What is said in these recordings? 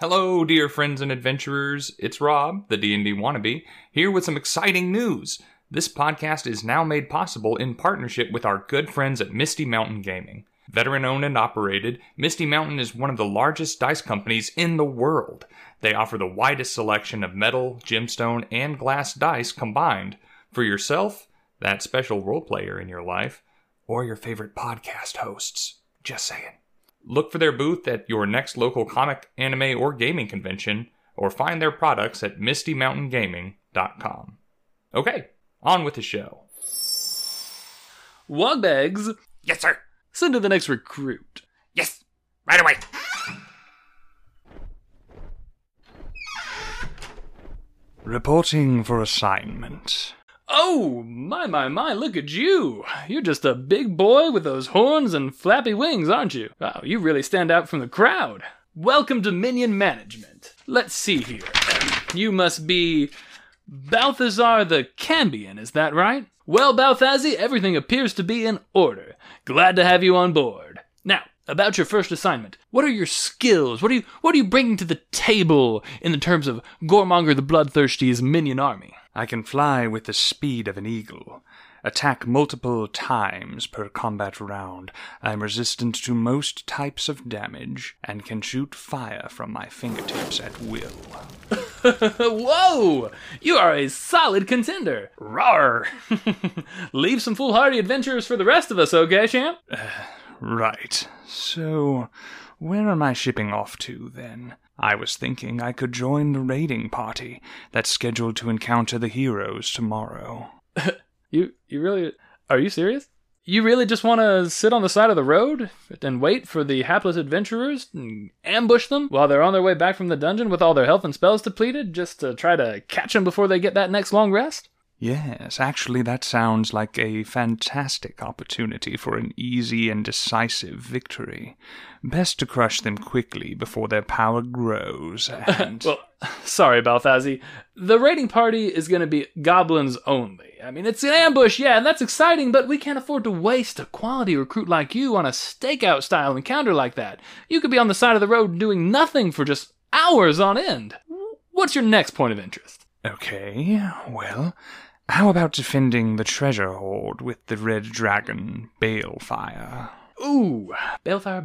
Hello, dear friends and adventurers. It's Rob, the D&D Wannabe, here with some exciting news. This podcast is now made possible in partnership with our good friends at Misty Mountain Gaming. Veteran-owned and operated, Misty Mountain is one of the largest dice companies in the world. They offer the widest selection of metal, gemstone, and glass dice combined for yourself, that special role player in your life, or your favorite podcast hosts. Just saying. Look for their booth at your next local comic, anime, or gaming convention, or find their products at mistymountaingaming.com. Okay, on with the show. Wogbags. Yes, sir. Send to the next recruit. Yes, right away. Reporting for assignment. Oh, my, look at you. You're just a big boy with those horns and flappy wings, aren't you? Wow, you really stand out from the crowd. Welcome to Minion Management. Let's see here. You must be Balthazar the Cambian, is that right? Well, Balthazar, everything appears to be in order. Glad to have you on board. Now, about your first assignment, what are your skills? What are you bringing to the table in the terms of Gormonger the Bloodthirsty's minion army? I can fly with the speed of an eagle, attack multiple times per combat round, I'm resistant to most types of damage, and can shoot fire from my fingertips at will. Whoa! You are a solid contender! Roar! Leave some foolhardy adventures for the rest of us, okay, champ? Right. So, where am I shipping off to, then? I was thinking I could join the raiding party that's scheduled to encounter the heroes tomorrow. You really... Are you serious? You really just want to sit on the side of the road and wait for the hapless adventurers and ambush them while they're on their way back from the dungeon with all their health and spells depleted just to try to catch them before they get that next long rest? Yes, actually that sounds like a fantastic opportunity for an easy and decisive victory. Best to crush them quickly before their power grows and... Well, sorry, Balthazar. The raiding party is going to be goblins only. I mean, it's an ambush, yeah, and that's exciting, but we can't afford to waste a quality recruit like you on a stakeout-style encounter like that. You could be on the side of the road doing nothing for just hours on end. What's your next point of interest? Okay, well... how about defending the treasure hoard with the red dragon, Balefire? Ooh, Balefire.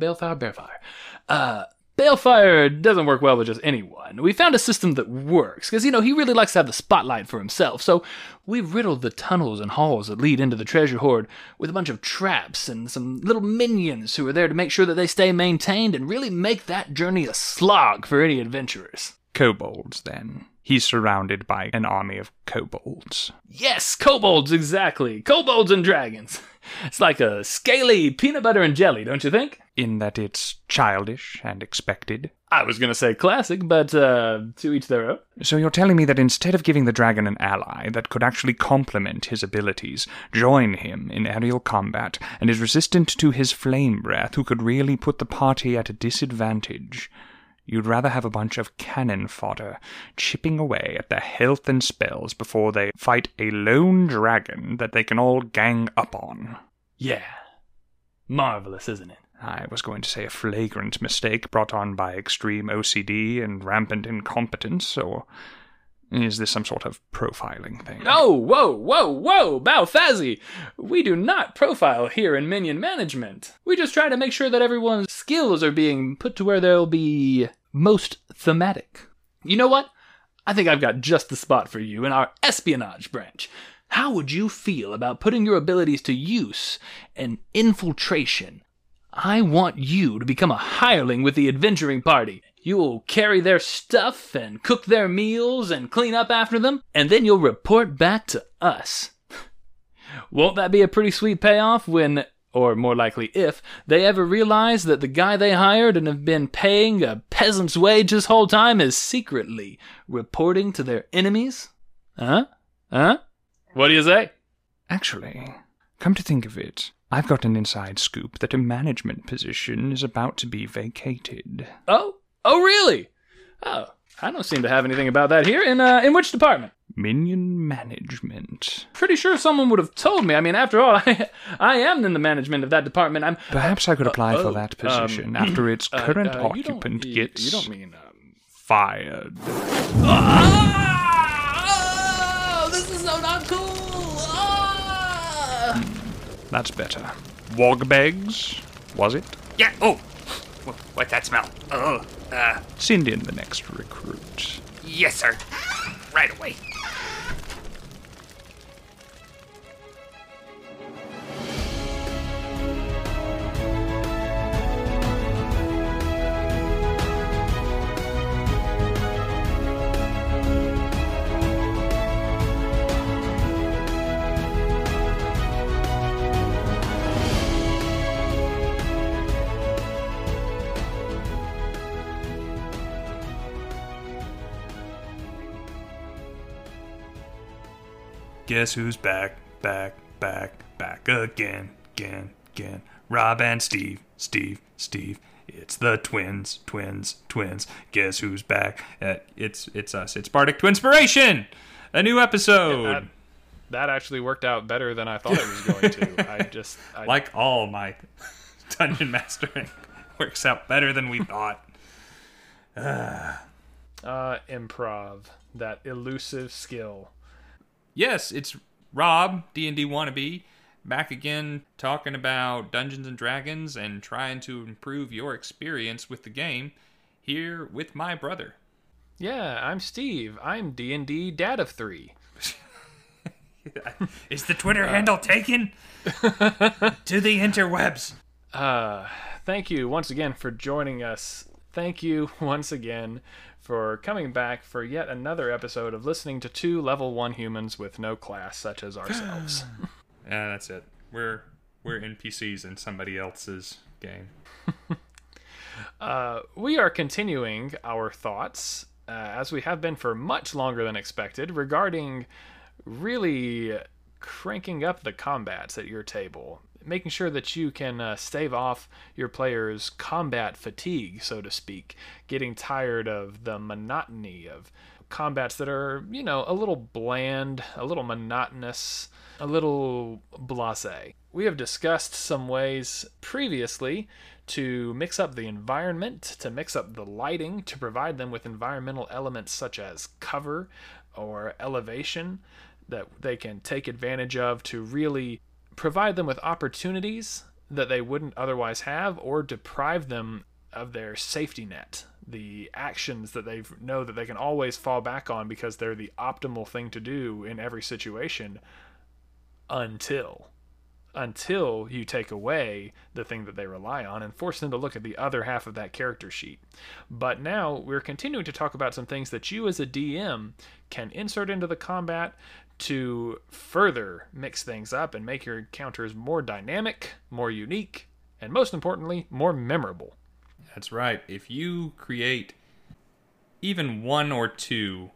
Balefire doesn't work well with just anyone. We found a system that works, because, you know, he really likes to have the spotlight for himself, so we've riddled the tunnels and halls that lead into the treasure hoard with a bunch of traps and some little minions who are there to make sure that they stay maintained and really make that journey a slog for any adventurers. Kobolds, then. He's surrounded by an army of kobolds. Yes, kobolds, exactly. Kobolds and dragons. It's like a scaly peanut butter and jelly, don't you think? In that it's childish and expected. I was going to say classic, but to each their own. So you're telling me that instead of giving the dragon an ally that could actually complement his abilities, join him in aerial combat, and is resistant to his flame breath, who could really put the party at a disadvantage... you'd rather have a bunch of cannon fodder chipping away at their health and spells before they fight a lone dragon that they can all gang up on. Yeah. Marvelous, isn't it? I was going to say a flagrant mistake brought on by extreme OCD and rampant incompetence, or is this some sort of profiling thing? Oh, whoa, Balthazar! We do not profile here in Minion Management. We just try to make sure that everyone's skills are being put to where they'll be most thematic. You know what? I think I've got just the spot for you in our espionage branch. How would you feel about putting your abilities to use in infiltration? I want you to become a hireling with the adventuring party. You'll carry their stuff and cook their meals and clean up after them, and then you'll report back to us. Won't that be a pretty sweet payoff when, or more likely if, they ever realize that the guy they hired and have been paying a peasant's wage this whole time is secretly reporting to their enemies? Huh? Huh? What do you say? Actually, come to think of it, I've got an inside scoop that a management position is about to be vacated. Oh? Oh, really? Oh, I don't seem to have anything about that here. In which department? Minion Management. Pretty sure someone would have told me. I mean, after all, I am in the management of that department. Perhaps I could apply for that position after its current occupant gets... You don't mean fired. Ah! Oh, this is so not cool! Ah! That's better. Wogbags, was it? Yeah, oh! What's that smell? Oh, send in the next recruit. Yes, sir. Right away. Guess who's back, back again. Rob and Steve, Steve. It's the twins, twins. Guess who's back? It's us. It's Bardic Twinspiration! A new episode. Yeah, that actually worked out better than I thought it was going to. I like all my dungeon mastering works out better than we thought. Improv, that elusive skill. Yes, it's Rob, D&D Wannabe, back again talking about Dungeons & Dragons and trying to improve your experience with the game, here with my brother. Yeah, I'm Steve. I'm D&D Dad of 3. Is the Twitter handle taken? To the interwebs. Thank you once again for joining us. Thank you once again for coming back for yet another episode of listening to two level 1 humans with no class such as ourselves. Yeah, that's it. We're NPCs in somebody else's game. We are continuing our thoughts, as we have been for much longer than expected, regarding really cranking up the combats at your table. Making sure that you can stave off your players' combat fatigue, so to speak, getting tired of the monotony of combats that are, you know, a little bland, a little monotonous, a little blasé. We have discussed some ways previously to mix up the environment, to mix up the lighting, to provide them with environmental elements such as cover or elevation that they can take advantage of to really provide them with opportunities that they wouldn't otherwise have, or deprive them of their safety net, the actions that they know that they can always fall back on because they're the optimal thing to do in every situation until you take away the thing that they rely on and force them to look at the other half of that character sheet. But now we're continuing to talk about some things that you as a DM can insert into the combat to further mix things up and make your encounters more dynamic, more unique, and most importantly, more memorable. That's right. If you create even one or two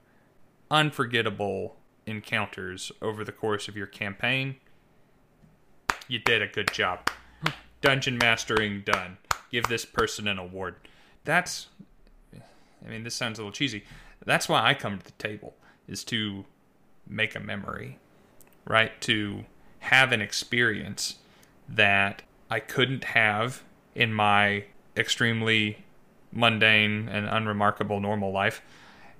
unforgettable encounters over the course of your campaign, you did a good job. Dungeon mastering done. Give this person an award. That's, I mean, this sounds a little cheesy. That's why I come to the table, is to make a memory, right? To have an experience that I couldn't have in my extremely mundane and unremarkable normal life,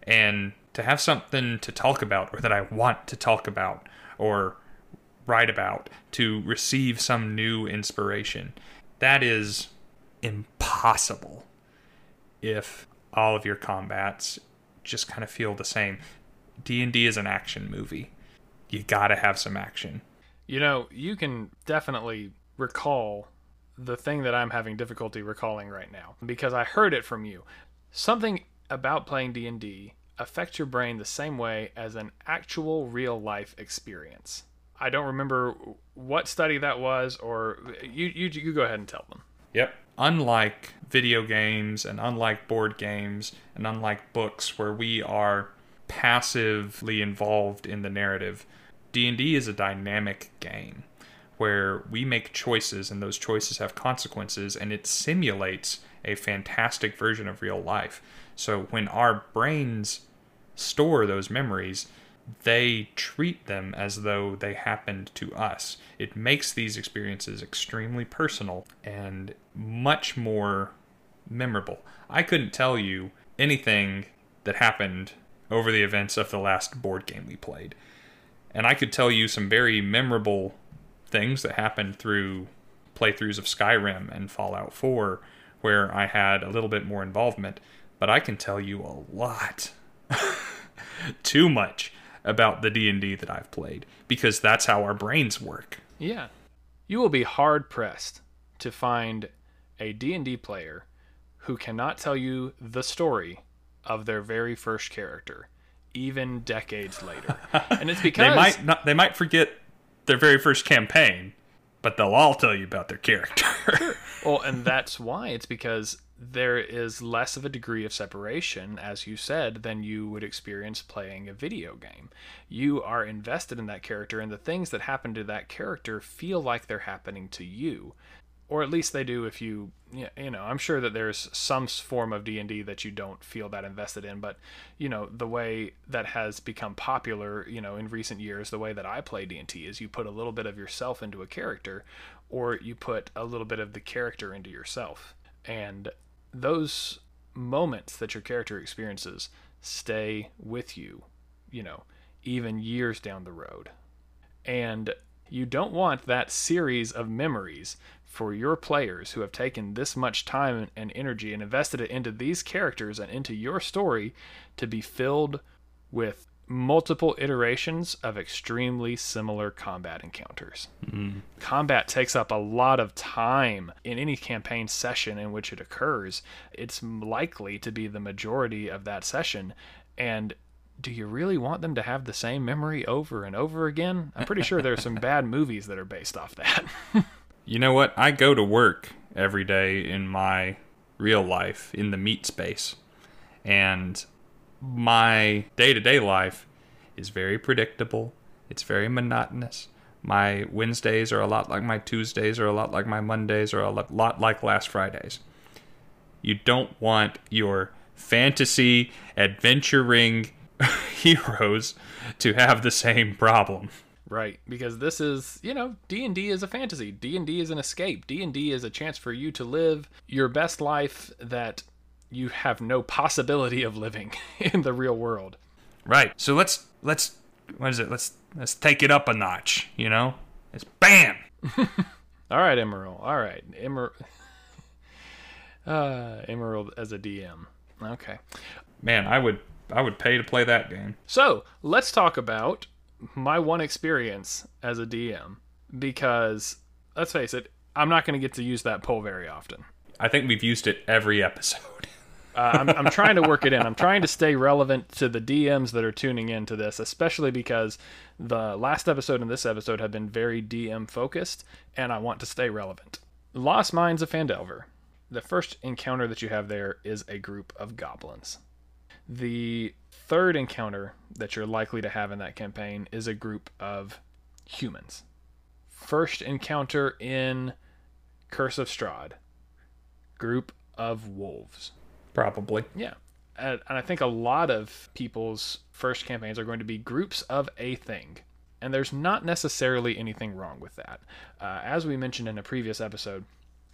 and to have something to talk about, or that I want to talk about or write about, to receive some new inspiration. That is impossible if all of your combats just kind of feel the same. D&D is an action movie. You gotta have some action. You know, you can definitely recall the thing that I'm having difficulty recalling right now, because I heard it from you. Something about playing D&D affects your brain the same way as an actual real-life experience. I don't remember what study that was, or you go ahead and tell them. Yep. Unlike video games, and unlike board games, and unlike books, where we are passively involved in the narrative, D&D is a dynamic game where we make choices, and those choices have consequences, and it simulates a fantastic version of real life. So when our brains store those memories, they treat them as though they happened to us. It makes these experiences extremely personal and much more memorable. I couldn't tell you anything that happened over the events of the last board game we played. And I could tell you some very memorable things that happened through playthroughs of Skyrim and Fallout 4, where I had a little bit more involvement, but I can tell you a lot, too much, about the D&D that I've played, because that's how our brains work. Yeah. You will be hard-pressed to find a D&D player who cannot tell you the story of their very first character, even decades later. And it's because... they might forget their very first campaign, but they'll all tell you about their character. Sure. Well, and that's why. It's because there is less of a degree of separation, as you said, than you would experience playing a video game. You are invested in that character, and the things that happen to that character feel like they're happening to you. Or at least they do if you, you know, I'm sure that there's some form of D&D that you don't feel that invested in, but, you know, the way that has become popular, you know, in recent years, the way that I play D&D is you put a little bit of yourself into a character, or you put a little bit of the character into yourself. And those moments that your character experiences stay with you, you know, even years down the road. And you don't want that series of memories for your players who have taken this much time and energy and invested it into these characters and into your story to be filled with multiple iterations of extremely similar combat encounters. Mm. Combat takes up a lot of time in any campaign session in which it occurs. It's likely to be the majority of that session. And do you really want them to have the same memory over and over again? I'm pretty sure there are some bad movies that are based off that. You know what? I go to work every day in my real life in the meat space. And my day-to-day life is very predictable. It's very monotonous. My Wednesdays are a lot like my Tuesdays, are a lot like my Mondays, are a lot like last Fridays. You don't want your fantasy adventuring heroes to have the same problem. Right, because this is, you know, D&D is a fantasy. D&D is an escape. D&D is a chance for you to live your best life that you have no possibility of living in the real world. Right. So let's take it up a notch, you know? It's bam. All right, Emerald. All right. Emerald as a DM. Okay. Man, I would pay to play that game. So, let's talk about my one experience as a DM, because let's face it, I'm not going to get to use that poll very often. I think we've used it every episode. I'm trying to work it in. I'm trying to stay relevant to the DMs that are tuning into this, especially because the last episode and this episode have been very DM focused, and I want to stay relevant. Lost Mines of Phandelver. The first encounter that you have there is a group of goblins. The third encounter that you're likely to have in that campaign is a group of humans. First encounter in Curse of Strahd, group of wolves. Probably. Yeah. And I think a lot of people's first campaigns are going to be groups of a thing. And there's not necessarily anything wrong with that. As we mentioned in a previous episode,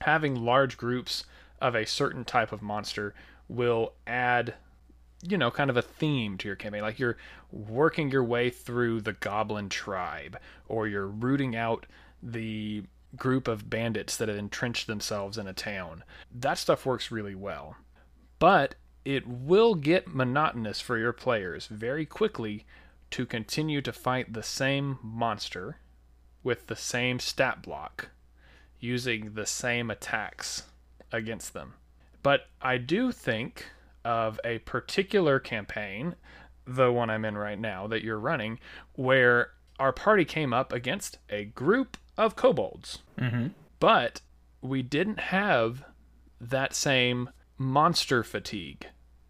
having large groups of a certain type of monster will add, you know, kind of a theme to your campaign. Like you're working your way through the goblin tribe, or you're rooting out the group of bandits that have entrenched themselves in a town. That stuff works really well. But it will get monotonous for your players very quickly to continue to fight the same monster with the same stat block, using the same attacks against them. But I do think of a particular campaign, the one I'm in right now that you're running, where our party came up against a group of kobolds. Mm-hmm. But we didn't have that same monster fatigue,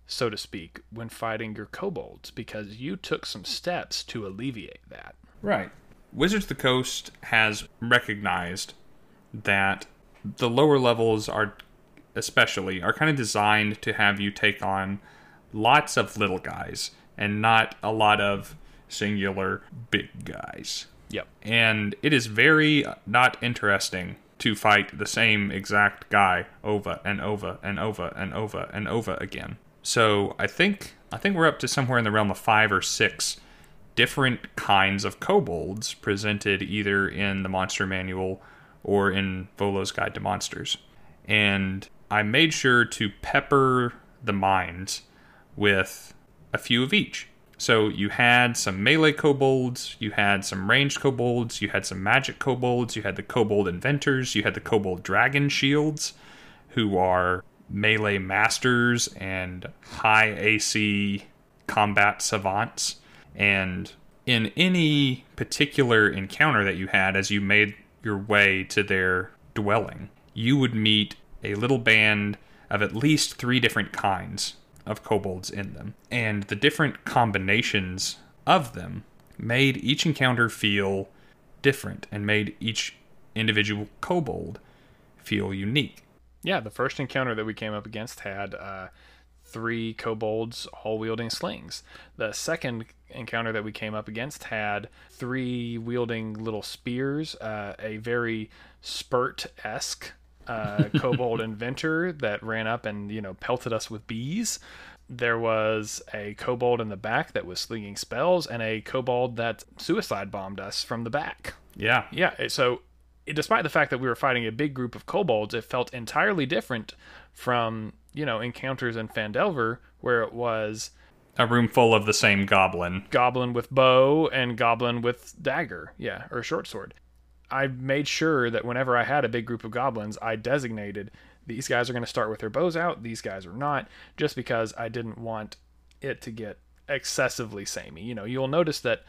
so to speak, when fighting your kobolds, because you took some steps to alleviate that. Right. Wizards of the Coast has recognized that the lower levels especially, are kind of designed to have you take on lots of little guys and not a lot of singular big guys. Yep. And it is very not interesting to fight the same exact guy over and over and over and over and over again. So I think I think we're up to somewhere in the realm of 5 or 6 different kinds of kobolds presented either in the Monster Manual or in Volo's Guide to Monsters. And I made sure to pepper the minds with a few of each. So you had some melee kobolds, you had some ranged kobolds, you had some magic kobolds, you had the kobold inventors, you had the kobold dragon shields, who are melee masters and high AC combat savants. And in any particular encounter that you had as you made your way to their dwelling, you would meet a little band of at least 3 different kinds of kobolds in them. And the different combinations of them made each encounter feel different and made each individual kobold feel unique. Yeah, the first encounter that we came up against had 3 kobolds all wielding slings. The second encounter that we came up against had 3 wielding little spears, a very spurt-esque kobold inventor that ran up and, you know, pelted us with bees. There was a kobold in the back that was slinging spells, and a kobold that suicide bombed us from the back. Yeah. Yeah, so despite the fact that we were fighting a big group of kobolds, it felt entirely different from, you know, encounters in Phandelver, where it was a room full of the same goblin. Goblin with bow and goblin with dagger, yeah, or short sword. I made sure that whenever I had a big group of goblins, I designated these guys are going to start with their bows out, these guys are not, just because I didn't want it to get excessively samey. You know, you'll notice that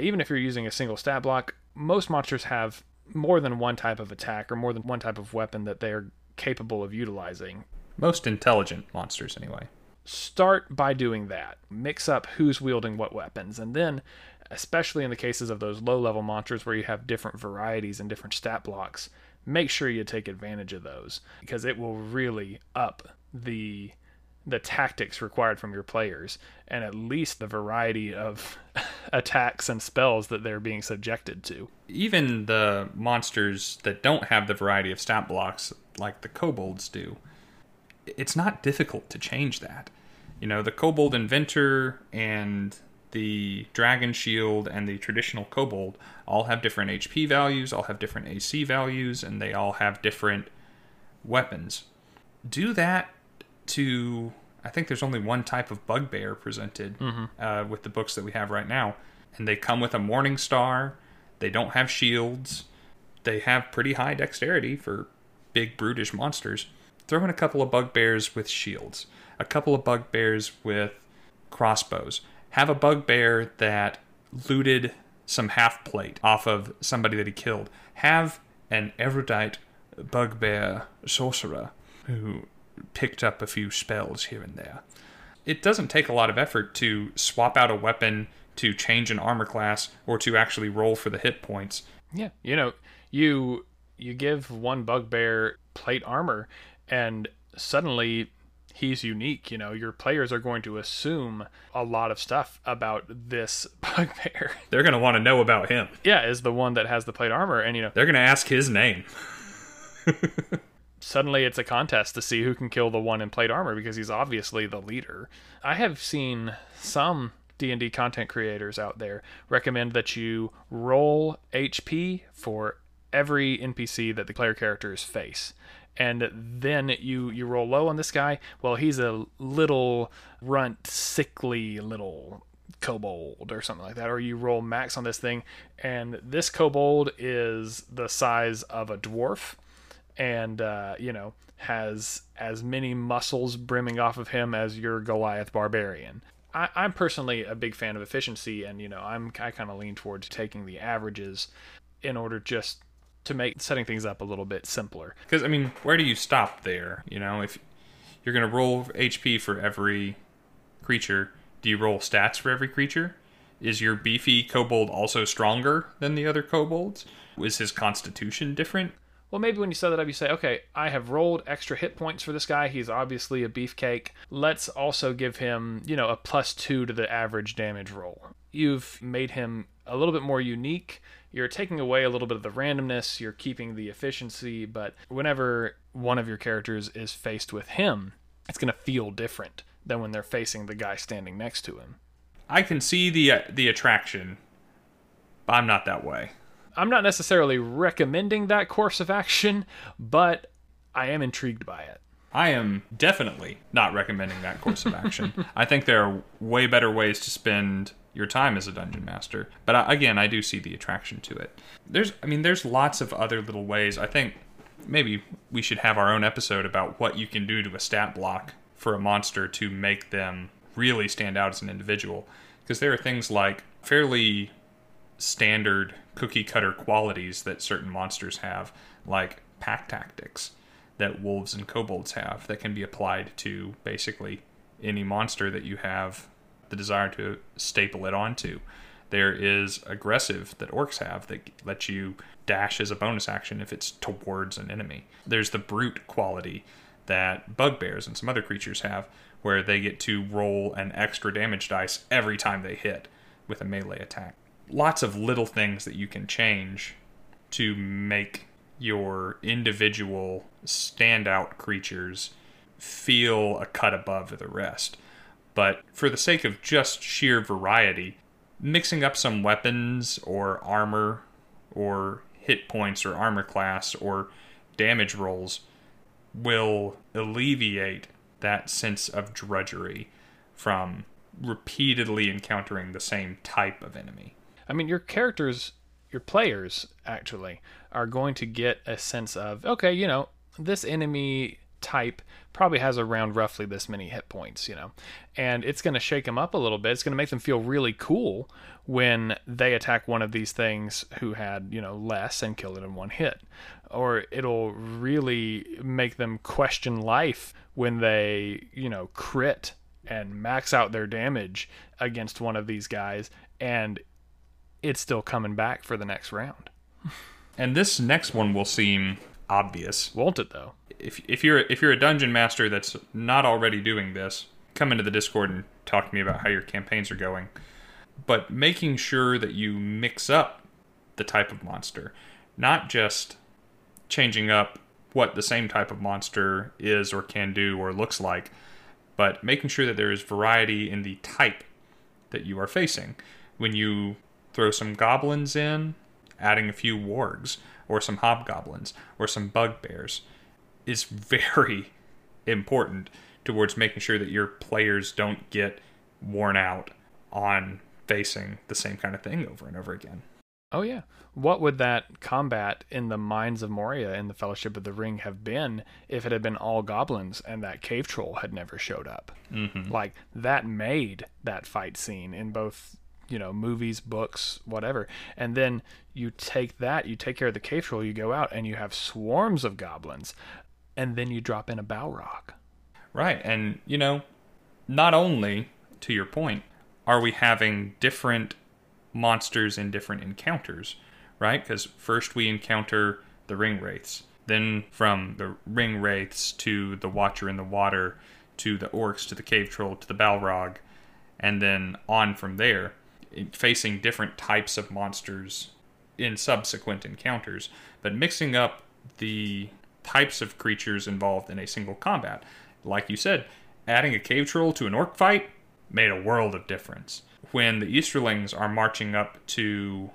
even if you're using a single stat block, most monsters have more than one type of attack or more than one type of weapon that they are capable of utilizing. Most intelligent monsters, anyway. Start by doing that. Mix up who's wielding what weapons, and then, especially in the cases of those low-level monsters where you have different varieties and different stat blocks, make sure you take advantage of those, because it will really up the tactics required from your players, and at least the variety of attacks and spells that they're being subjected to. Even the monsters that don't have the variety of stat blocks like the kobolds do, it's not difficult to change that. You know, the kobold inventor and the dragon shield and the traditional kobold all have different HP values, all have different AC values, and they all have different weapons. Do that to, I think there's only one type of bugbear presented with the books that we have right now. And they come with a morning star. They don't have shields. They have pretty high dexterity for big brutish monsters. Throw in a couple of bugbears with shields, a couple of bugbears with crossbows. Have a bugbear that looted some half-plate off of somebody that he killed. Have an erudite bugbear sorcerer who picked up a few spells here and there. It doesn't take a lot of effort to swap out a weapon, to change an armor class, or to actually roll for the hit points. Yeah, you know, you give one bugbear plate armor, and suddenly he's unique. You know, your players are going to assume a lot of stuff about this bugbear. They're going to want to know about him. Yeah, is the one that has the plate armor, and, you know, they're going to ask his name. Suddenly it's a contest to see who can kill the one in plate armor, because he's obviously the leader. I have seen some D&D content creators out there recommend that you roll HP for every NPC that the player characters face. And then you roll low on this guy. Well, he's a little runt, sickly little kobold or something like that. Or you roll max on this thing, and this kobold is the size of a dwarf, and, you know, has as many muscles brimming off of him as your Goliath barbarian. I'm personally a big fan of efficiency, and, you know, I kind of lean towards taking the averages in order just to make setting things up a little bit simpler. Because, I mean, where do you stop there? You know, if you're going to roll HP for every creature, do you roll stats for every creature? Is your beefy kobold also stronger than the other kobolds? Is his constitution different? Well, maybe when you set that up, you say, okay, I have rolled extra hit points for this guy. He's obviously a beefcake. Let's also give him, you know, a +2 to the average damage roll. You've made him a little bit more unique. You're taking away a little bit of the randomness. You're keeping the efficiency. But whenever one of your characters is faced with him, it's going to feel different than when they're facing the guy standing next to him. I can see the attraction, but I'm not that way. I'm not necessarily recommending that course of action, but I am intrigued by it. I am definitely not recommending that course of action. I think there are way better ways to spend your time as a dungeon master. But again, I do see the attraction to it. There's lots of other little ways. I think maybe we should have our own episode about what you can do to a stat block for a monster to make them really stand out as an individual. Because there are things like fairly standard cookie cutter qualities that certain monsters have, like pack tactics that wolves and kobolds have, that can be applied to basically any monster that you have the desire to staple it onto. There is aggressive that orcs have that lets you dash as a bonus action if it's towards an enemy. There's the brute quality that bugbears and some other creatures have, where they get to roll an extra damage dice every time they hit with a melee attack. Lots of little things that you can change to make your individual standout creatures feel a cut above the rest. But for the sake of just sheer variety, mixing up some weapons or armor or hit points or armor class or damage rolls will alleviate that sense of drudgery from repeatedly encountering the same type of enemy. Your players, actually, are going to get a sense of, okay, this enemy type probably has around roughly this many hit points, and it's going to shake them up a little bit. It's going to make them feel really cool when they attack one of these things who had, less and killed it in one hit. Or it'll really make them question life when they, crit and max out their damage against one of these guys, and it's still coming back for the next round. And this next one will seem obvious. Won't it, though? If you're a dungeon master that's not already doing this, come into the Discord and talk to me about how your campaigns are going. But making sure that you mix up the type of monster, not just changing up what the same type of monster is or can do or looks like, but making sure that there is variety in the type that you are facing. When you throw some goblins in, adding a few wargs, or some hobgoblins, or some bugbears, is very important towards making sure that your players don't get worn out on facing the same kind of thing over and over again. Oh yeah. What would that combat in the Mines of Moria in the Fellowship of the Ring have been if it had been all goblins and that cave troll had never showed up? Mm-hmm. Like, that made that fight scene in both movies, books, whatever. And then you take care of the cave troll, you go out and you have swarms of goblins, and then you drop in a Balrog. Right. And, not only, to your point, are we having different monsters in different encounters, right? Because first we encounter the ring wraiths, then from the ring wraiths to the Watcher in the Water, to the orcs, to the cave troll, to the Balrog, and then on from there, facing different types of monsters in subsequent encounters, but mixing up the types of creatures involved in a single combat. Like you said, adding a cave troll to an orc fight made a world of difference. When the Easterlings are marching up to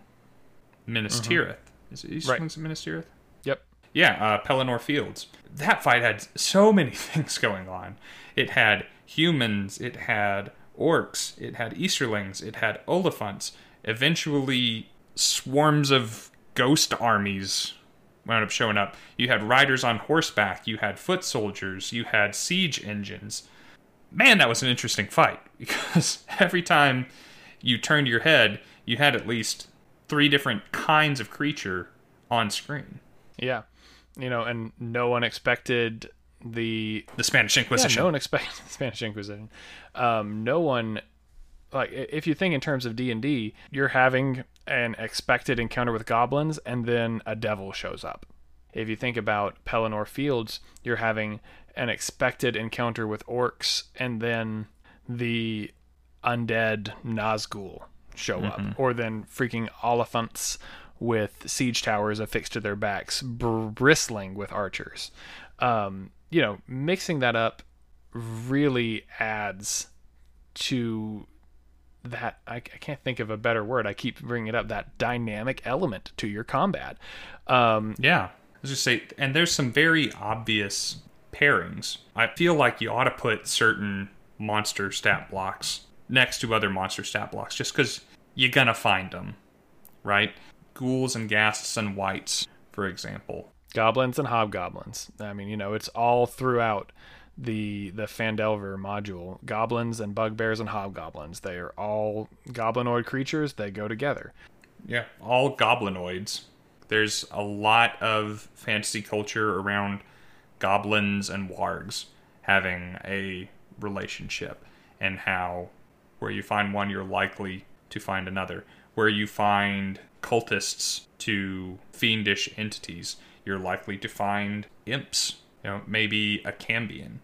Minas Tirith. Is it Easterlings right. Minas Tirith? Yep. Yeah, Pelennor Fields. That fight had so many things going on. It had humans, it had orcs, it had Easterlings, it had Oliphants, eventually swarms of ghost armies wound up showing up. You had riders on horseback, you had foot soldiers, you had siege engines. Man, that was an interesting fight, because every time you turned your head, you had at least 3 different kinds of creature on screen. Yeah. And no one expected the Spanish Inquisition. Yeah, no one expected the Spanish Inquisition. No one, like, if you think in terms of D&D, you're having an expected encounter with goblins, and then a devil shows up. If you think about Pelennor Fields, you're having an expected encounter with orcs, and then the undead Nazgul show up, or then freaking Oliphants with siege towers affixed to their backs, bristling with archers. Mixing that up really adds to that, I can't think of a better word, I keep bringing it up, that dynamic element to your combat. Yeah, let's just say, and there's some very obvious pairings. I feel like you ought to put certain monster stat blocks next to other monster stat blocks, just because you're gonna find them, right? Ghouls and ghasts and wights, for example. Goblins and hobgoblins. I mean, you know, it's all throughout the Phandelver module. Goblins and bugbears and hobgoblins. They are all goblinoid creatures. They go together. Yeah, all goblinoids. There's a lot of fantasy culture around goblins and wargs having a relationship, and how where you find one, you're likely to find another. Where you find cultists to fiendish entities, you're likely to find imps, you know, maybe a cambion.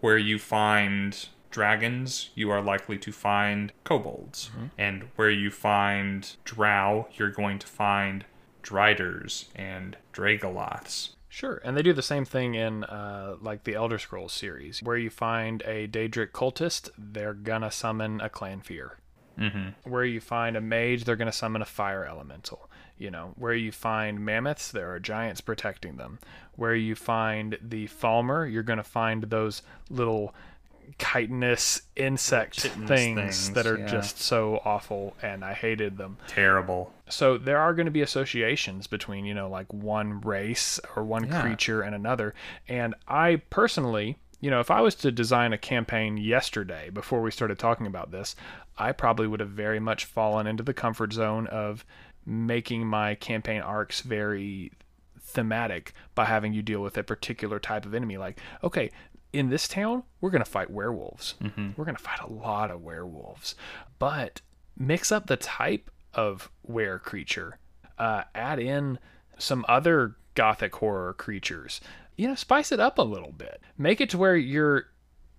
Where you find dragons, you are likely to find kobolds. Mm-hmm. And where you find drow, you're going to find driders and dragoloths. Sure, and they do the same thing in like the Elder Scrolls series. Where you find a Daedric cultist, they're gonna summon a clan fear. Mm-hmm. Where you find a mage, they're gonna summon a fire elemental. You know, where you find mammoths, there are giants protecting them. Where you find the falmer, you're gonna find those little chitinous insect things that are just so awful, and I hated them. Terrible. So there are going to be associations between, you know, like one race or one creature and another. And I personally, you know, if I was to design a campaign yesterday before we started talking about this, I probably would have very much fallen into the comfort zone of making my campaign arcs very thematic by having you deal with a particular type of enemy. Like, okay, in this town, we're going to fight werewolves. Mm-hmm. We're going to fight a lot of werewolves. But mix up the type of were creature. Add in some other gothic horror creatures. You know, spice it up a little bit. Make it to where you're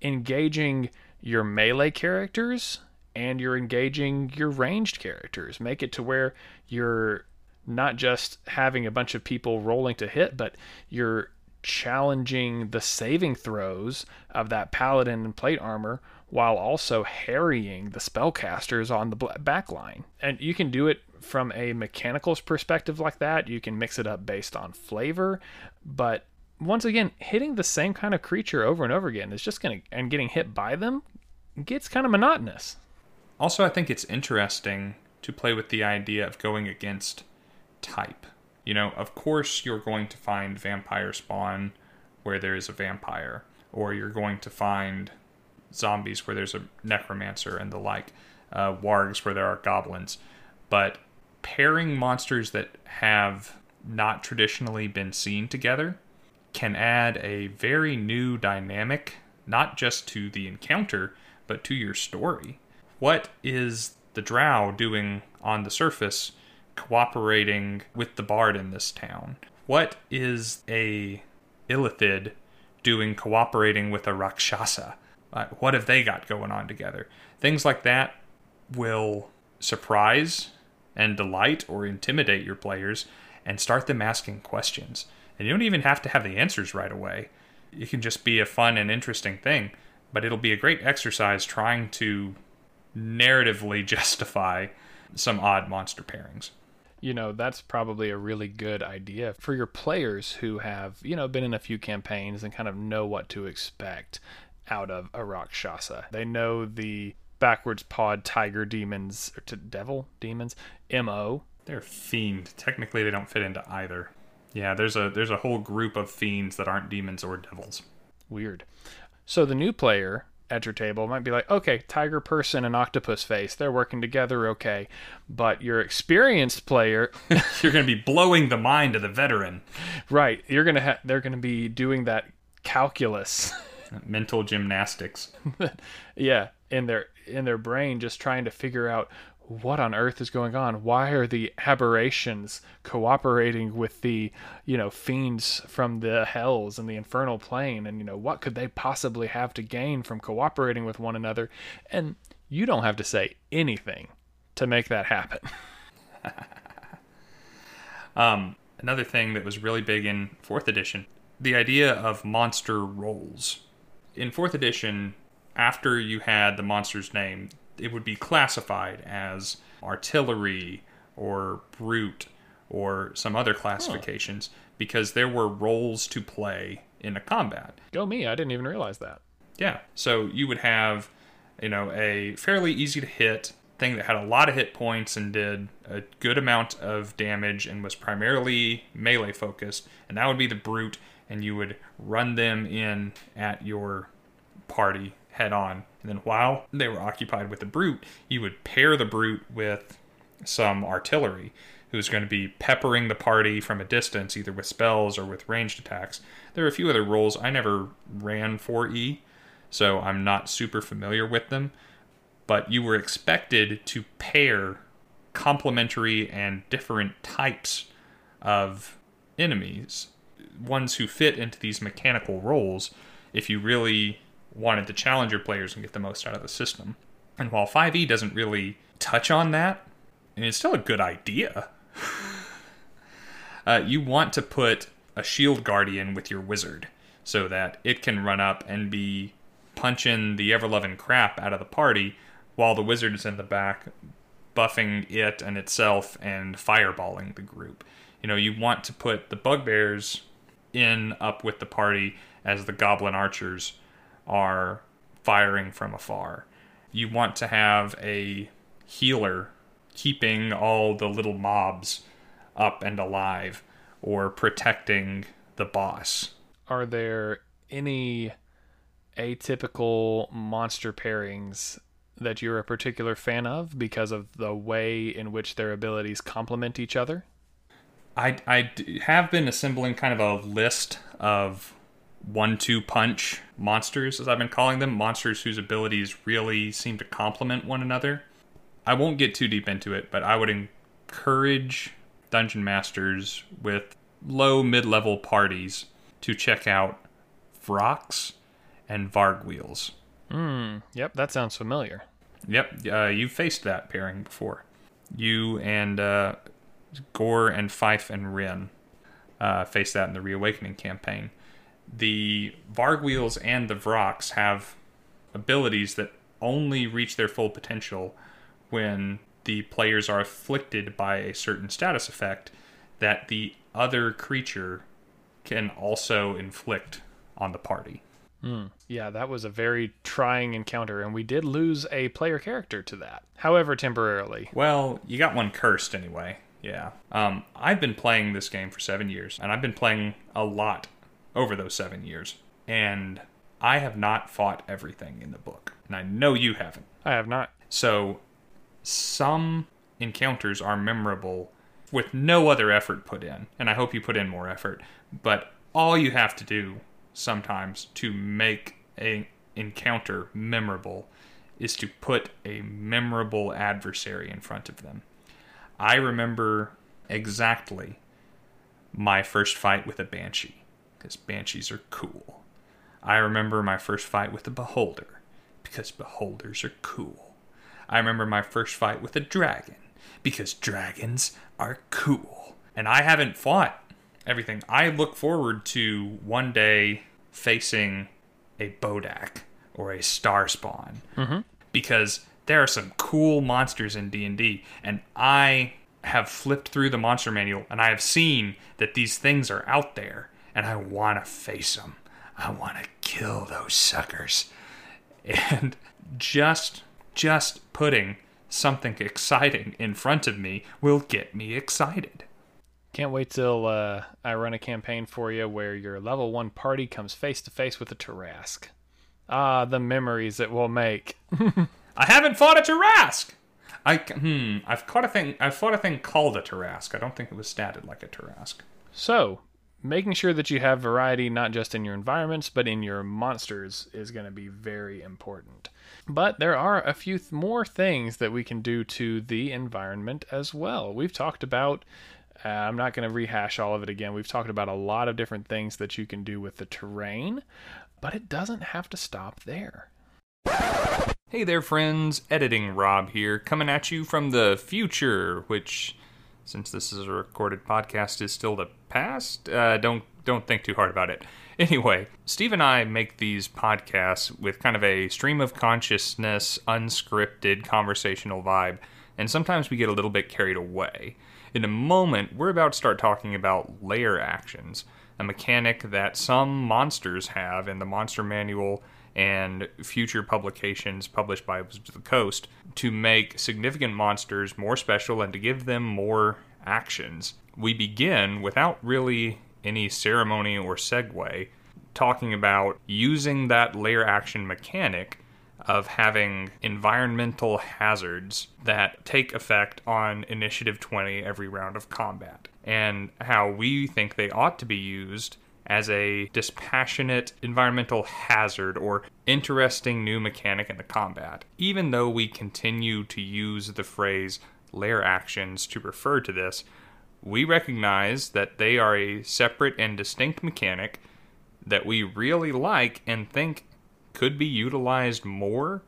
engaging your melee characters and you're engaging your ranged characters. Make it to where you're not just having a bunch of people rolling to hit, but you're challenging the saving throws of that paladin in plate armor while also harrying the spellcasters on the back line. And you can do it from a mechanicals perspective like that. You can mix it up based on flavor, but once again, hitting the same kind of creature over and over again is just going to, and getting hit by them gets kind of monotonous. Also, I think it's interesting to play with the idea of going against type. You know, of course you're going to find vampire spawn where there is a vampire, or you're going to find zombies where there's a necromancer and the like, wargs where there are goblins. But pairing monsters that have not traditionally been seen together can add a very new dynamic, not just to the encounter, but to your story. What is the drow doing on the surface cooperating with the bard in this town? What is a illithid doing cooperating with a rakshasa? What have they got going on together? Things like that will surprise and delight or intimidate your players and start them asking questions. And you don't even have to have the answers right away. It can just be a fun and interesting thing, but it'll be a great exercise trying to narratively justify some odd monster pairings. You know, that's probably a really good idea for your players who have, you know, been in a few campaigns and kind of know what to expect out of a Rakshasa. They know the backwards pawed tiger demons, or devil demons, MO. They're fiend. Technically, they don't fit into either. Yeah, there's a whole group of fiends that aren't demons or devils. Weird. So the new player at your table might be like, okay, tiger person and octopus face, they're working together, okay. But your experienced player, you're going to be blowing the mind of the veteran, right? You're going to they're going to be doing that calculus, mental gymnastics, in their brain, just trying to figure out what on earth is going on. Why are the aberrations cooperating with the, you know, fiends from the hells and the infernal plane? And, you know, what could they possibly have to gain from cooperating with one another? And you don't have to say anything to make that happen. Another thing that was really big in 4th edition, the idea of monster roles. in 4th edition, after you had the monster's name, it would be classified as artillery or brute or some other classifications because there were roles to play in a combat. Go me, I didn't even realize that. Yeah, so you would have, you know, a fairly easy to hit thing that had a lot of hit points and did a good amount of damage and was primarily melee focused, and that would be the brute, and you would run them in at your party head on. And then while they were occupied with the brute, you would pair the brute with some artillery, who's going to be peppering the party from a distance, either with spells or with ranged attacks. There are a few other roles. I never ran 4E, so I'm not super familiar with them. But you were expected to pair complementary and different types of enemies, ones who fit into these mechanical roles, if you really wanted to challenge your players and get the most out of the system. And while 5e doesn't really touch on that, and it's still a good idea, you want to put a shield guardian with your wizard so that it can run up and be punching the ever-loving crap out of the party while the wizard is in the back buffing it and itself and fireballing the group. You know, you want to put the bugbears in up with the party as the goblin archers are firing from afar. You want to have a healer keeping all the little mobs up and alive or protecting the boss. Are there any atypical monster pairings that you're a particular fan of because of the way in which their abilities complement each other? I have been assembling kind of a list of 1-2 punch monsters, as I've been calling them, monsters whose abilities really seem to complement one another. I won't get too deep into it, but I would encourage dungeon masters with low mid-level parties to check out Vrox and Vargwheels. Yep, that sounds familiar. Yep, you've faced that pairing before. You and Gore and Fife and Rin faced that in the Reawakening campaign. The Vargwheels and the Vrox have abilities that only reach their full potential when the players are afflicted by a certain status effect that the other creature can also inflict on the party. Yeah, that was a very trying encounter, and we did lose a player character to that, however temporarily. Well, you got one cursed anyway. Yeah. I've been playing this game for 7 years, and I've been playing a lot over those 7 years, and I have not fought everything in the book, and I know you haven't. I have not. So some encounters are memorable with no other effort put in, and I hope you put in more effort, but all you have to do sometimes to make an encounter memorable is to put a memorable adversary in front of them. I remember exactly my first fight with a banshee, because banshees are cool. I remember my first fight with a beholder, because beholders are cool. I remember my first fight with a dragon, because dragons are cool. And I haven't fought everything. I look forward to one day facing a Bodak or a Starspawn, because there are some cool monsters in D&D, and I have flipped through the Monster Manual, and I have seen that these things are out there, and I want to face them. I want to kill those suckers. And just putting something exciting in front of me will get me excited. Can't wait till I run a campaign for you where your level 1 party comes face to face with a Tarrasque. Ah, the memories it will make. I haven't fought a Tarrasque! I've fought a thing called a Tarrasque. I don't think it was statted like a Tarrasque. So, making sure that you have variety not just in your environments, but in your monsters is going to be very important. But there are a few more things that we can do to the environment as well. We've talked about... I'm not going to rehash all of it again. We've talked about a lot of different things that you can do with the terrain, but it doesn't have to stop there. Hey there, friends. Editing Rob here, coming at you from the future, which, since this is a recorded podcast, is still the past. Don't don't think too hard about it. Anyway, Steve and I make these podcasts with kind of a stream of consciousness, unscripted, conversational vibe, and sometimes we get a little bit carried away. In a moment, we're about to start talking about lair actions, a mechanic that some monsters have in the Monster Manual and future publications published by Wizards of the Coast to make significant monsters more special and to give them more actions. We begin without really any ceremony or segue, talking about using that lair action mechanic of having environmental hazards that take effect on Initiative 20 every round of combat, and how we think they ought to be used as a dispassionate environmental hazard or interesting new mechanic in the combat, even though we continue to use the phrase lair actions to refer to this. We recognize that they are a separate and distinct mechanic that we really like and think could be utilized more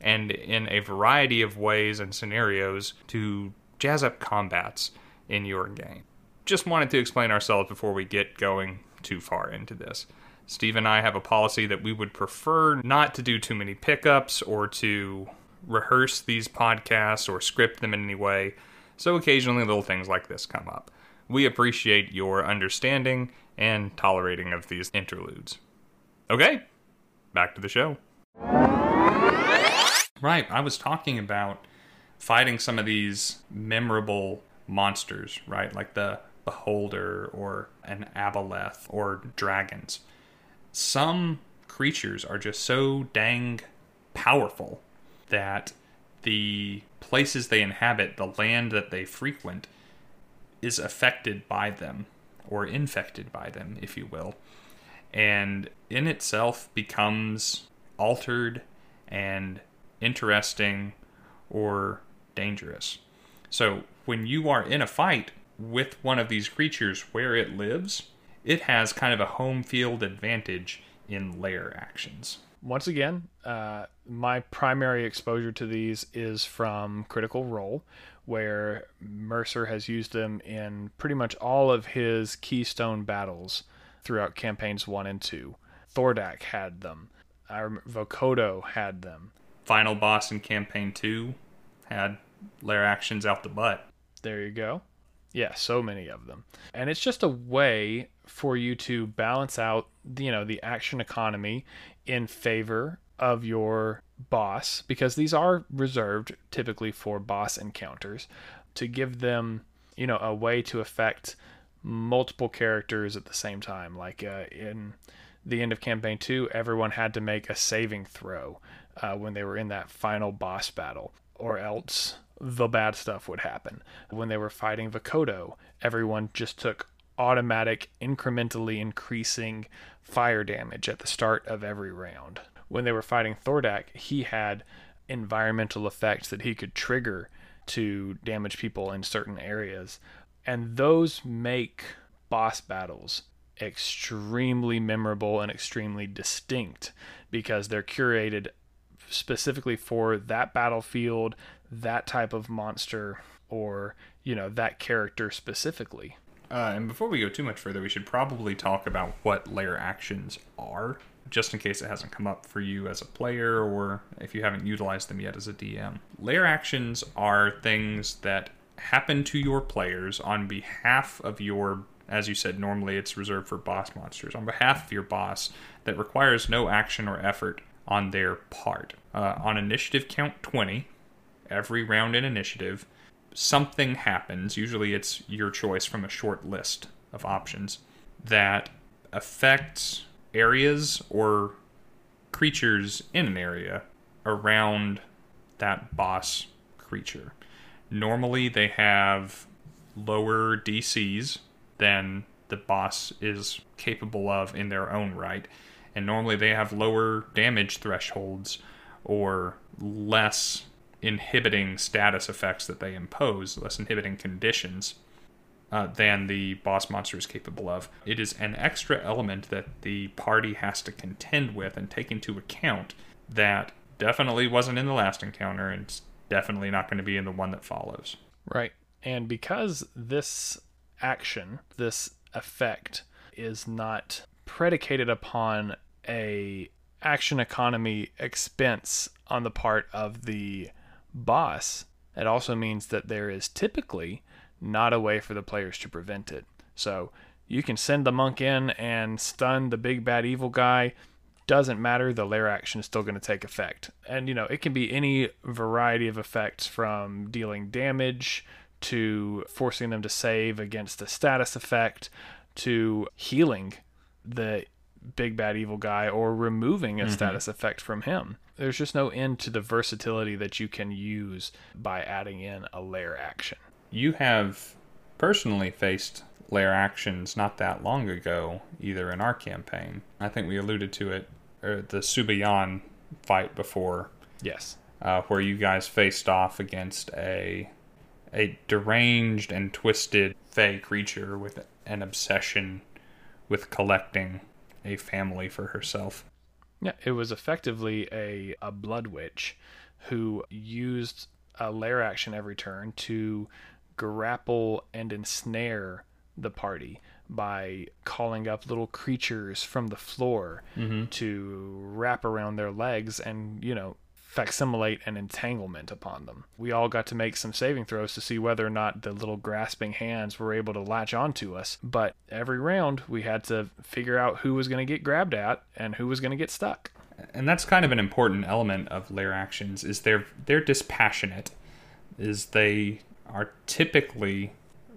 and in a variety of ways and scenarios to jazz up combats in your game. Just wanted to explain ourselves before we get going too far into this. Steve and I have a policy that we would prefer not to do too many pickups or to rehearse these podcasts or script them in any way. So occasionally little things like this come up. We appreciate your understanding and tolerating of these interludes. Okay, back to the show. Right, I was talking about fighting some of these memorable monsters, right? Like the Beholder or an Aboleth or dragons. Some creatures are just so dang powerful that the places they inhabit, the land that they frequent, is affected by them, or infected by them, if you will, and in itself becomes altered and interesting or dangerous. So when you are in a fight with one of these creatures where it lives, it has kind of a home field advantage in lair actions. Once again, my primary exposure to these is from Critical Role, where Mercer has used them in pretty much all of his keystone battles throughout campaigns 1 and 2. Thordak had them. Vokodo had them. Final boss in campaign 2 had lair actions out the butt. There you go. Yeah, so many of them. And it's just a way for you to balance out, you know, the action economy in favor of your boss, because these are reserved typically for boss encounters, to give them, you know, a way to affect multiple characters at the same time. Like in the end of campaign 2, everyone had to make a saving throw when they were in that final boss battle, or else the bad stuff would happen. When they were fighting Vokodo, everyone just took automatic, incrementally increasing fire damage at the start of every round. When they were fighting Thordak, he had environmental effects that he could trigger to damage people in certain areas. And those make boss battles extremely memorable and extremely distinct, because they're curated specifically for that battlefield, that type of monster, or, you know, that character specifically. And before we go too much further, we should probably talk about what lair actions are, just in case it hasn't come up for you as a player or if you haven't utilized them yet as a DM. Lair actions are things that happen to your players on behalf of your, as you said, normally it's reserved for boss monsters, on behalf of your boss, that requires no action or effort on their part. On initiative count 20, every round in initiative, something happens, usually it's your choice from a short list of options, that affects areas or creatures in an area around that boss creature. Normally they have lower DCs than the boss is capable of in their own right, and normally they have lower damage thresholds or less inhibiting status effects that they impose, less inhibiting conditions than the boss monster is capable of. It is an extra element that the party has to contend with and take into account that definitely wasn't in the last encounter, and it's definitely not going to be in the one that follows. Right. And because this action, this effect, is not predicated upon a action economy expense on the part of the boss, it also means that there is typically not a way for the players to prevent it. So you can send the monk in and stun the big bad evil guy. Doesn't matter, the lair action is still going to take effect. And, you know, it can be any variety of effects, from dealing damage to forcing them to save against a status effect to healing the big bad evil guy or removing a status effect from him. There's just no end to the versatility that you can use by adding in a lair action. You have personally faced lair actions not that long ago, either in our campaign. I think we alluded to it, or the Subayan fight before. Yes. Where you guys faced off against a deranged and twisted fey creature with an obsession with collecting a family for herself. Yeah, it was effectively a blood witch who used a lair action every turn to grapple and ensnare the party by calling up little creatures from the floor to wrap around their legs and, you know, facsimilate an entanglement upon them. We all got to make some saving throws to see whether or not the little grasping hands were able to latch onto us. But every round we had to figure out who was going to get grabbed at and who was going to get stuck. And that's kind of an important element of lair actions, is they're dispassionate, is they are typically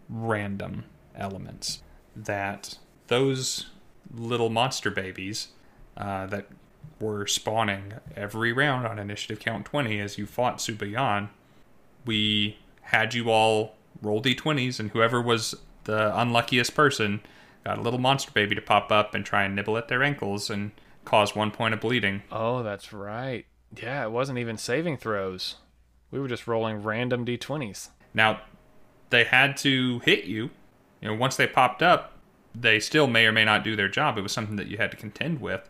random elements. That those little monster babies that were spawning every round on initiative count 20 as you fought Subayan, we had you all roll d20s, and whoever was the unluckiest person got a little monster baby to pop up and try and nibble at their ankles and cause 1 point of bleeding. Oh, that's right. Yeah, it wasn't even saving throws. We were just rolling random d20s. Now, they had to hit you. You know, once they popped up, they still may or may not do their job. It was something that you had to contend with.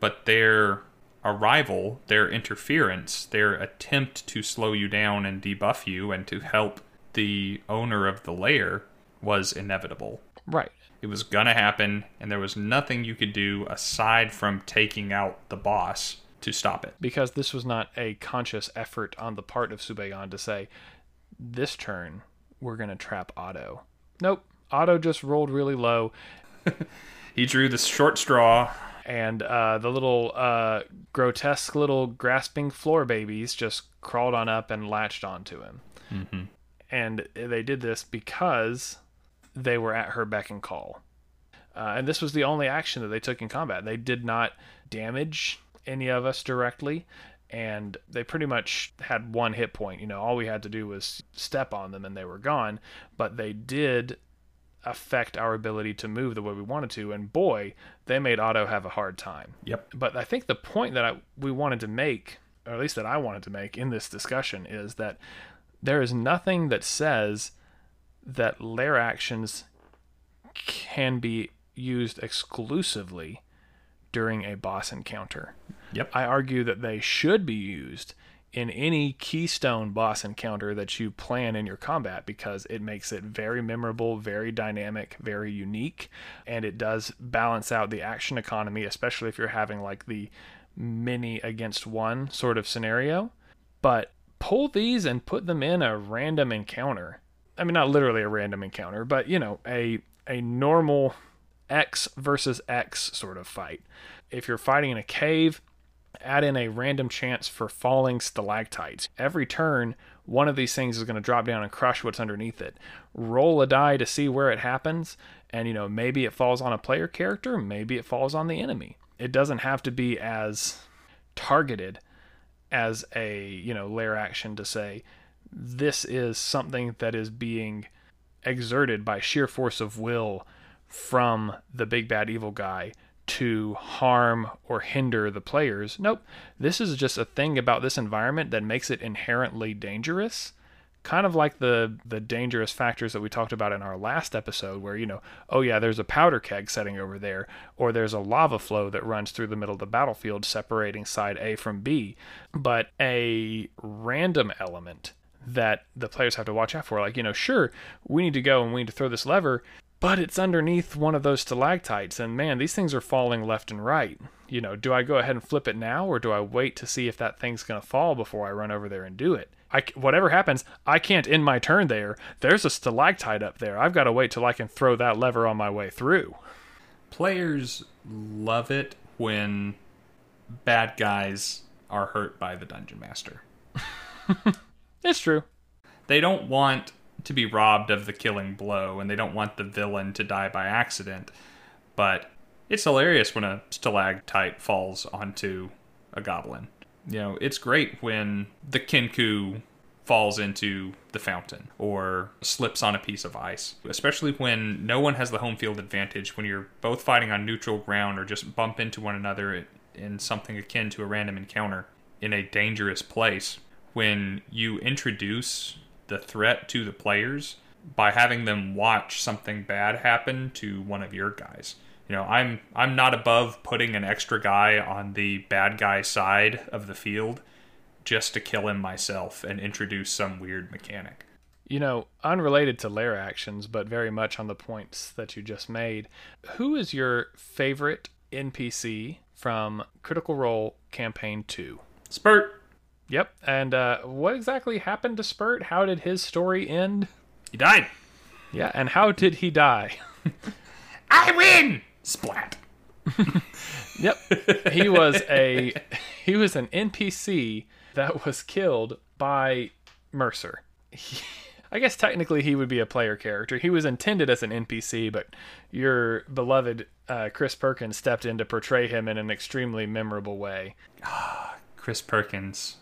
But their arrival, their interference, their attempt to slow you down and debuff you and to help the owner of the lair was inevitable. Right. It was going to happen, and there was nothing you could do aside from taking out the boss to stop it. Because this was not a conscious effort on the part of Subayan to say, this turn, we're going to trap Otto. Nope. Otto just rolled really low. He drew the short straw. And the little grotesque little grasping floor babies just crawled on up and latched onto him. Mm-hmm. And they did this because they were at her beck and call. And this was the only action that they took in combat. They did not damage any of us directly. And they pretty much had one hit point. You know, all we had to do was step on them and they were gone. But they did affect our ability to move the way we wanted to. And boy, they made Otto have a hard time. Yep. But I think the point that we wanted to make, or at least that I wanted to make in this discussion, is that there is nothing that says that lair actions can be used exclusively during a boss encounter. Yep. I argue that they should be used in any keystone boss encounter that you plan in your combat, because it makes it very memorable, very dynamic, very unique, and it does balance out the action economy, especially if you're having like the many against one sort of scenario. But pull these and put them in a random encounter. I mean, not literally a random encounter, but, you know, a normal X versus X sort of fight. If you're fighting in a cave, add in a random chance for falling stalactites. Every turn, one of these things is going to drop down and crush what's underneath it. Roll a die to see where it happens, and, you know, maybe it falls on a player character, maybe it falls on the enemy. It doesn't have to be as targeted as a, you know, lair action to say, this is something that is being exerted by sheer force of will from the big bad evil guy to harm or hinder the players. Nope. This is just a thing about this environment that makes it inherently dangerous. Kind of like the dangerous factors that we talked about in our last episode where, you know, oh yeah, there's a powder keg setting over there, or there's a lava flow that runs through the middle of the battlefield separating side A from B. But a random element that the players have to watch out for, like, you know, sure, we need to go and we need to throw this lever, but it's underneath one of those stalactites, and man, these things are falling left and right. You know, do I go ahead and flip it now, or do I wait to see if that thing's going to fall before I run over there and do it? Whatever happens, I can't end my turn there. There's a stalactite up there. I've got to wait till I can throw that lever on my way through. Players love it when bad guys are hurt by the dungeon master. It's true. They don't want to be robbed of the killing blow, and they don't want the villain to die by accident. But it's hilarious when a stalactite falls onto a goblin. You know, it's great when the Kenku falls into the fountain or slips on a piece of ice, especially when no one has the home field advantage, when you're both fighting on neutral ground or just bump into one another in something akin to a random encounter in a dangerous place. When you introduce the threat to the players by having them watch something bad happen to one of your guys. You know, I'm not above putting an extra guy on the bad guy side of the field just to kill him myself and introduce some weird mechanic. You know, unrelated to lair actions, but very much on the points that you just made, who is your favorite NPC from Critical Role Campaign 2? Spurt. Yep. And what exactly happened to Spurt? How did his story end? He died. Yeah, and how did he die? I win! Splat. Yep. He was an NPC that was killed by Mercer. I guess technically he would be a player character. He was intended as an NPC, but your beloved Chris Perkins stepped in to portray him in an extremely memorable way. Chris Perkins.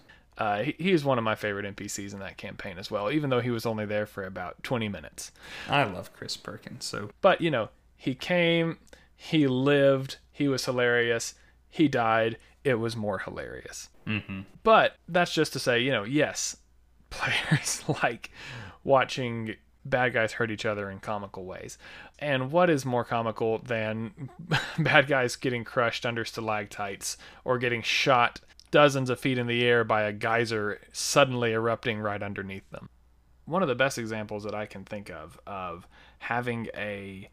He was one of my favorite NPCs in that campaign as well, even though he was only there for about 20 minutes. I love Chris Perkins. But, you know, he came, he lived, he was hilarious, he died, it was more hilarious. Mm-hmm. But that's just to say, you know, yes, players like watching bad guys hurt each other in comical ways. And what is more comical than bad guys getting crushed under stalactites or getting shot dozens of feet in the air by a geyser suddenly erupting right underneath them? One of the best examples that I can think of having a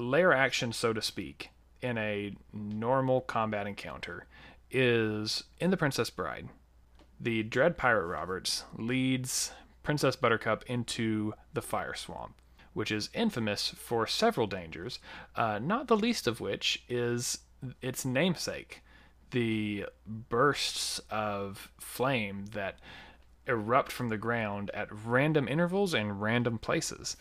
lair action, so to speak, in a normal combat encounter is in The Princess Bride. The Dread Pirate Roberts leads Princess Buttercup into the Fire Swamp, which is infamous for several dangers, not the least of which is its namesake, the bursts of flame that erupt from the ground at random intervals and random places.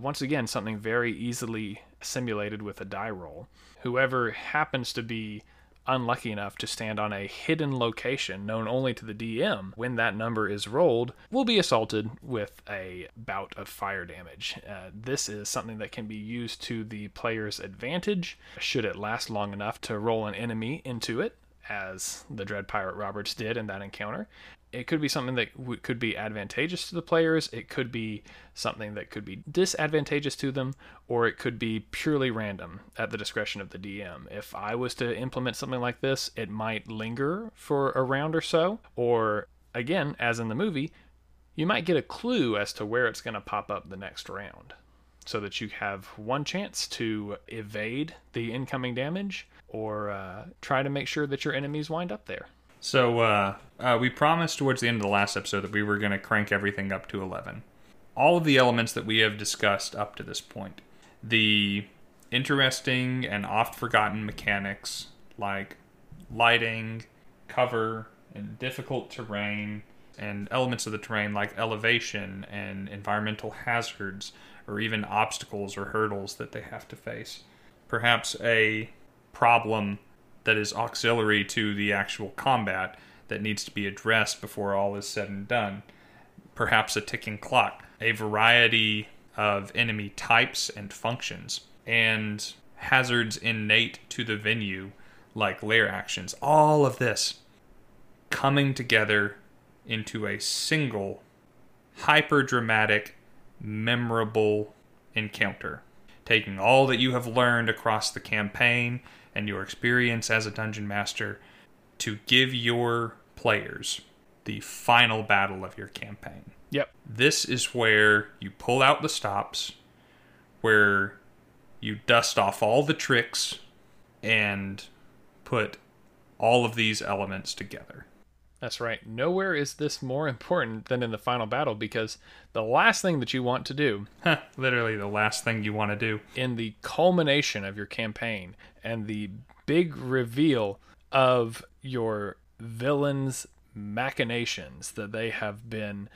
Once again, something very easily simulated with a die roll. Whoever happens to be unlucky enough to stand on a hidden location known only to the DM, when that number is rolled, will be assaulted with a bout of fire damage. This is something that can be used to the player's advantage, should it last long enough to roll an enemy into it, as the Dread Pirate Roberts did in that encounter. It could be something that could be advantageous to the players, it could be something that could be disadvantageous to them, or it could be purely random at the discretion of the DM. If I was to implement something like this, it might linger for a round or so, or again, as in the movie, you might get a clue as to where it's going to pop up the next round, so that you have one chance to evade the incoming damage or try to make sure that your enemies wind up there. So we promised towards the end of the last episode that we were going to crank everything up to 11. All of the elements that we have discussed up to this point, the interesting and oft-forgotten mechanics like lighting, cover, and difficult terrain, and elements of the terrain like elevation and environmental hazards, or even obstacles or hurdles that they have to face. Perhaps a problem that is auxiliary to the actual combat that needs to be addressed before all is said and done. Perhaps a ticking clock, a variety of enemy types and functions, and hazards innate to the venue, like lair actions. All of this coming together into a single, hyper-dramatic, memorable encounter. Taking all that you have learned across the campaign and your experience as a dungeon master to give your players the final battle of your campaign. Yep. This is where you pull out the stops, where you dust off all the tricks and put all of these elements together. That's right. Nowhere is this more important than in the final battle, because the last thing that you want to do... literally the last thing you want to do. In the culmination of your campaign and the big reveal of your villain's machinations that they have been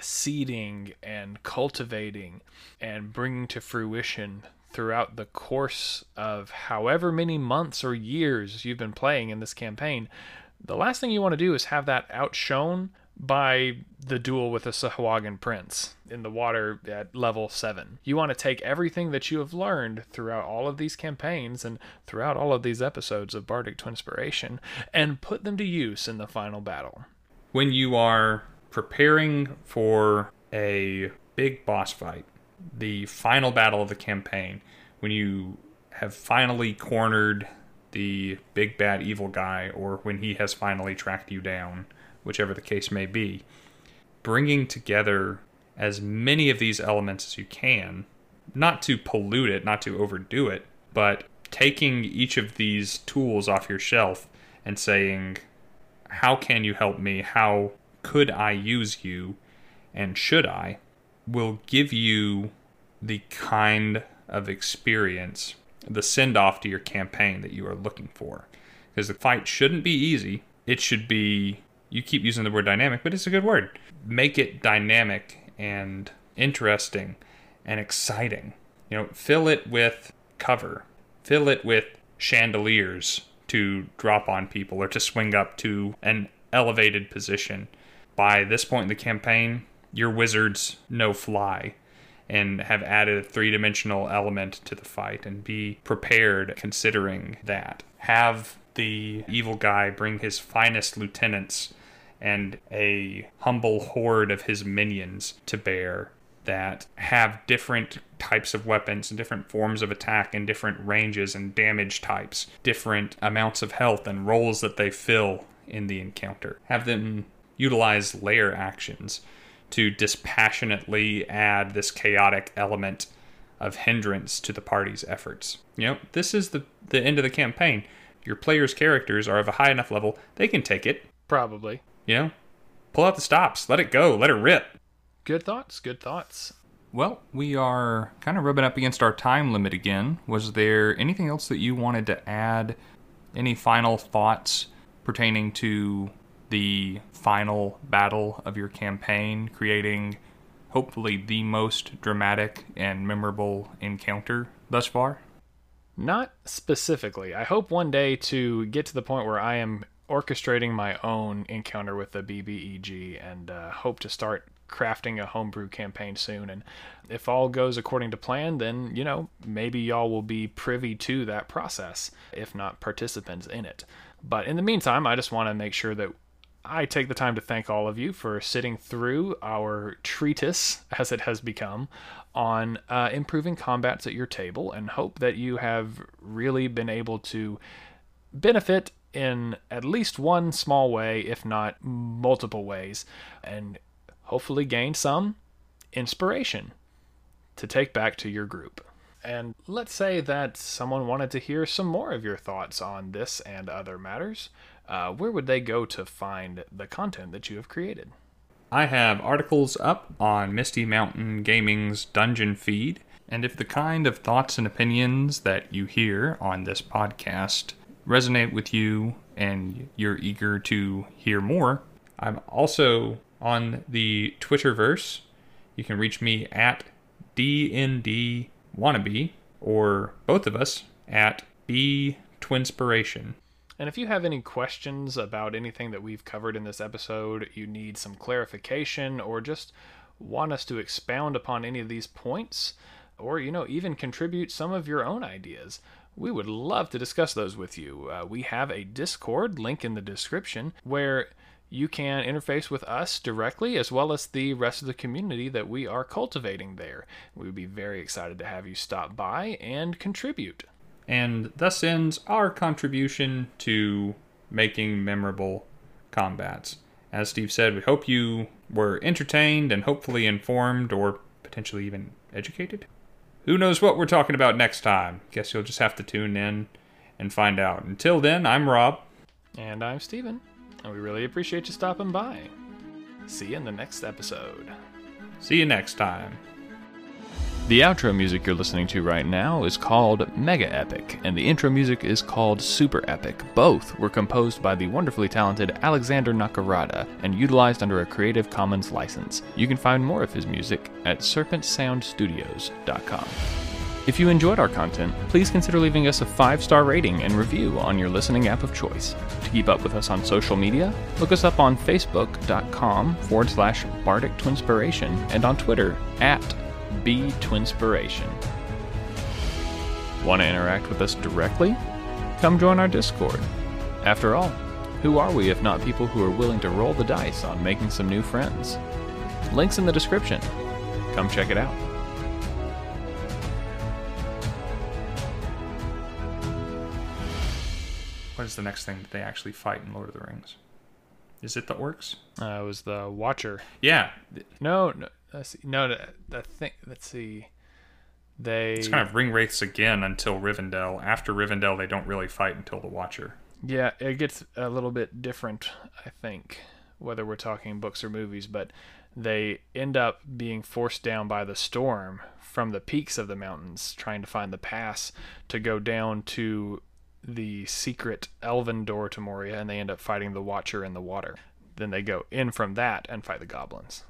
seeding and cultivating and bringing to fruition throughout the course of however many months or years you've been playing in this campaign... The last thing you want to do is have that outshone by the duel with a Sahuagin prince in the water at level 7. You want to take everything that you have learned throughout all of these campaigns and throughout all of these episodes of Bardic Twinspiration and put them to use in the final battle. When you are preparing for a big boss fight, the final battle of the campaign, when you have finally cornered the big bad evil guy, or when he has finally tracked you down, whichever the case may be, bringing together as many of these elements as you can, not to pollute it, not to overdo it, but taking each of these tools off your shelf and saying, how can you help me? How could I use you? And should I? Will give you the kind of experience, the send-off to your campaign that you are looking for. Because the fight shouldn't be easy. It should be, you keep using the word dynamic, but it's a good word. Make it dynamic and interesting and exciting. You know, fill it with cover. Fill it with chandeliers to drop on people or to swing up to an elevated position. By this point in the campaign, your wizards know fly and have added a three-dimensional element to the fight, and be prepared considering that. Have the evil guy bring his finest lieutenants and a humble horde of his minions to bear that have different types of weapons and different forms of attack and different ranges and damage types, different amounts of health and roles that they fill in the encounter. Have them utilize lair actions to dispassionately add this chaotic element of hindrance to the party's efforts. You know, this is the end of the campaign. Your players' characters are of a high enough level, they can take it. Probably. You know, pull out the stops, let it go, let it rip. Good thoughts, good thoughts. Well, we are kind of rubbing up against our time limit again. Was there anything else that you wanted to add? Any final thoughts pertaining to the final battle of your campaign, creating hopefully the most dramatic and memorable encounter thus far? Not specifically. I hope one day to get to the point where I am orchestrating my own encounter with the BBEG and hope to start crafting a homebrew campaign soon. And if all goes according to plan, then, you know, maybe y'all will be privy to that process, if not participants in it. But in the meantime, I just want to make sure that I take the time to thank all of you for sitting through our treatise, as it has become, on improving combats at your table, and hope that you have really been able to benefit in at least one small way, if not multiple ways, and hopefully gain some inspiration to take back to your group. And let's say that someone wanted to hear some more of your thoughts on this and other matters. Where would they go to find the content that you have created? I have articles up on Misty Mountain Gaming's Dungeon feed, and if the kind of thoughts and opinions that you hear on this podcast resonate with you and you're eager to hear more, I'm also on the Twitterverse. You can reach me at dndwannabe, or both of us at btwinspiration. And if you have any questions about anything that we've covered in this episode, you need some clarification, or just want us to expound upon any of these points, or, you know, even contribute some of your own ideas, we would love to discuss those with you. We have a Discord link in the description where you can interface with us directly, as well as the rest of the community that we are cultivating there. We would be very excited to have you stop by and contribute. And thus ends our contribution to making memorable combats. As Steve said, we hope you were entertained and hopefully informed, or potentially even educated. Who knows what we're talking about next time? Guess you'll just have to tune in and find out. Until then, I'm Rob. And I'm Steven. And we really appreciate you stopping by. See you in the next episode. See you next time. The outro music you're listening to right now is called Mega Epic, and the intro music is called Super Epic. Both were composed by the wonderfully talented Alexander Nakarada and utilized under a Creative Commons license. You can find more of his music at serpentsoundstudios.com. If you enjoyed our content, please consider leaving us a 5-star rating and review on your listening app of choice. To keep up with us on social media, look us up on facebook.com/Bardic Twinspiration and on Twitter @BTwinspiration. Want to interact with us directly? Come join our Discord. After all, who are we if not people who are willing to roll the dice on making some new friends? Links in the description. Come check it out. What is the next thing that they actually fight in Lord of the Rings? Is it the orcs? It was the Watcher. Yeah. No. Let's see. It's kind of ring wraiths again until Rivendell. After Rivendell, they don't really fight until the Watcher. Yeah, it gets a little bit different, I think, whether we're talking books or movies, but they end up being forced down by the storm from the peaks of the mountains, trying to find the pass to go down to the secret elven door to Moria, and they end up fighting the Watcher in the Water. Then they go in from that and fight the goblins.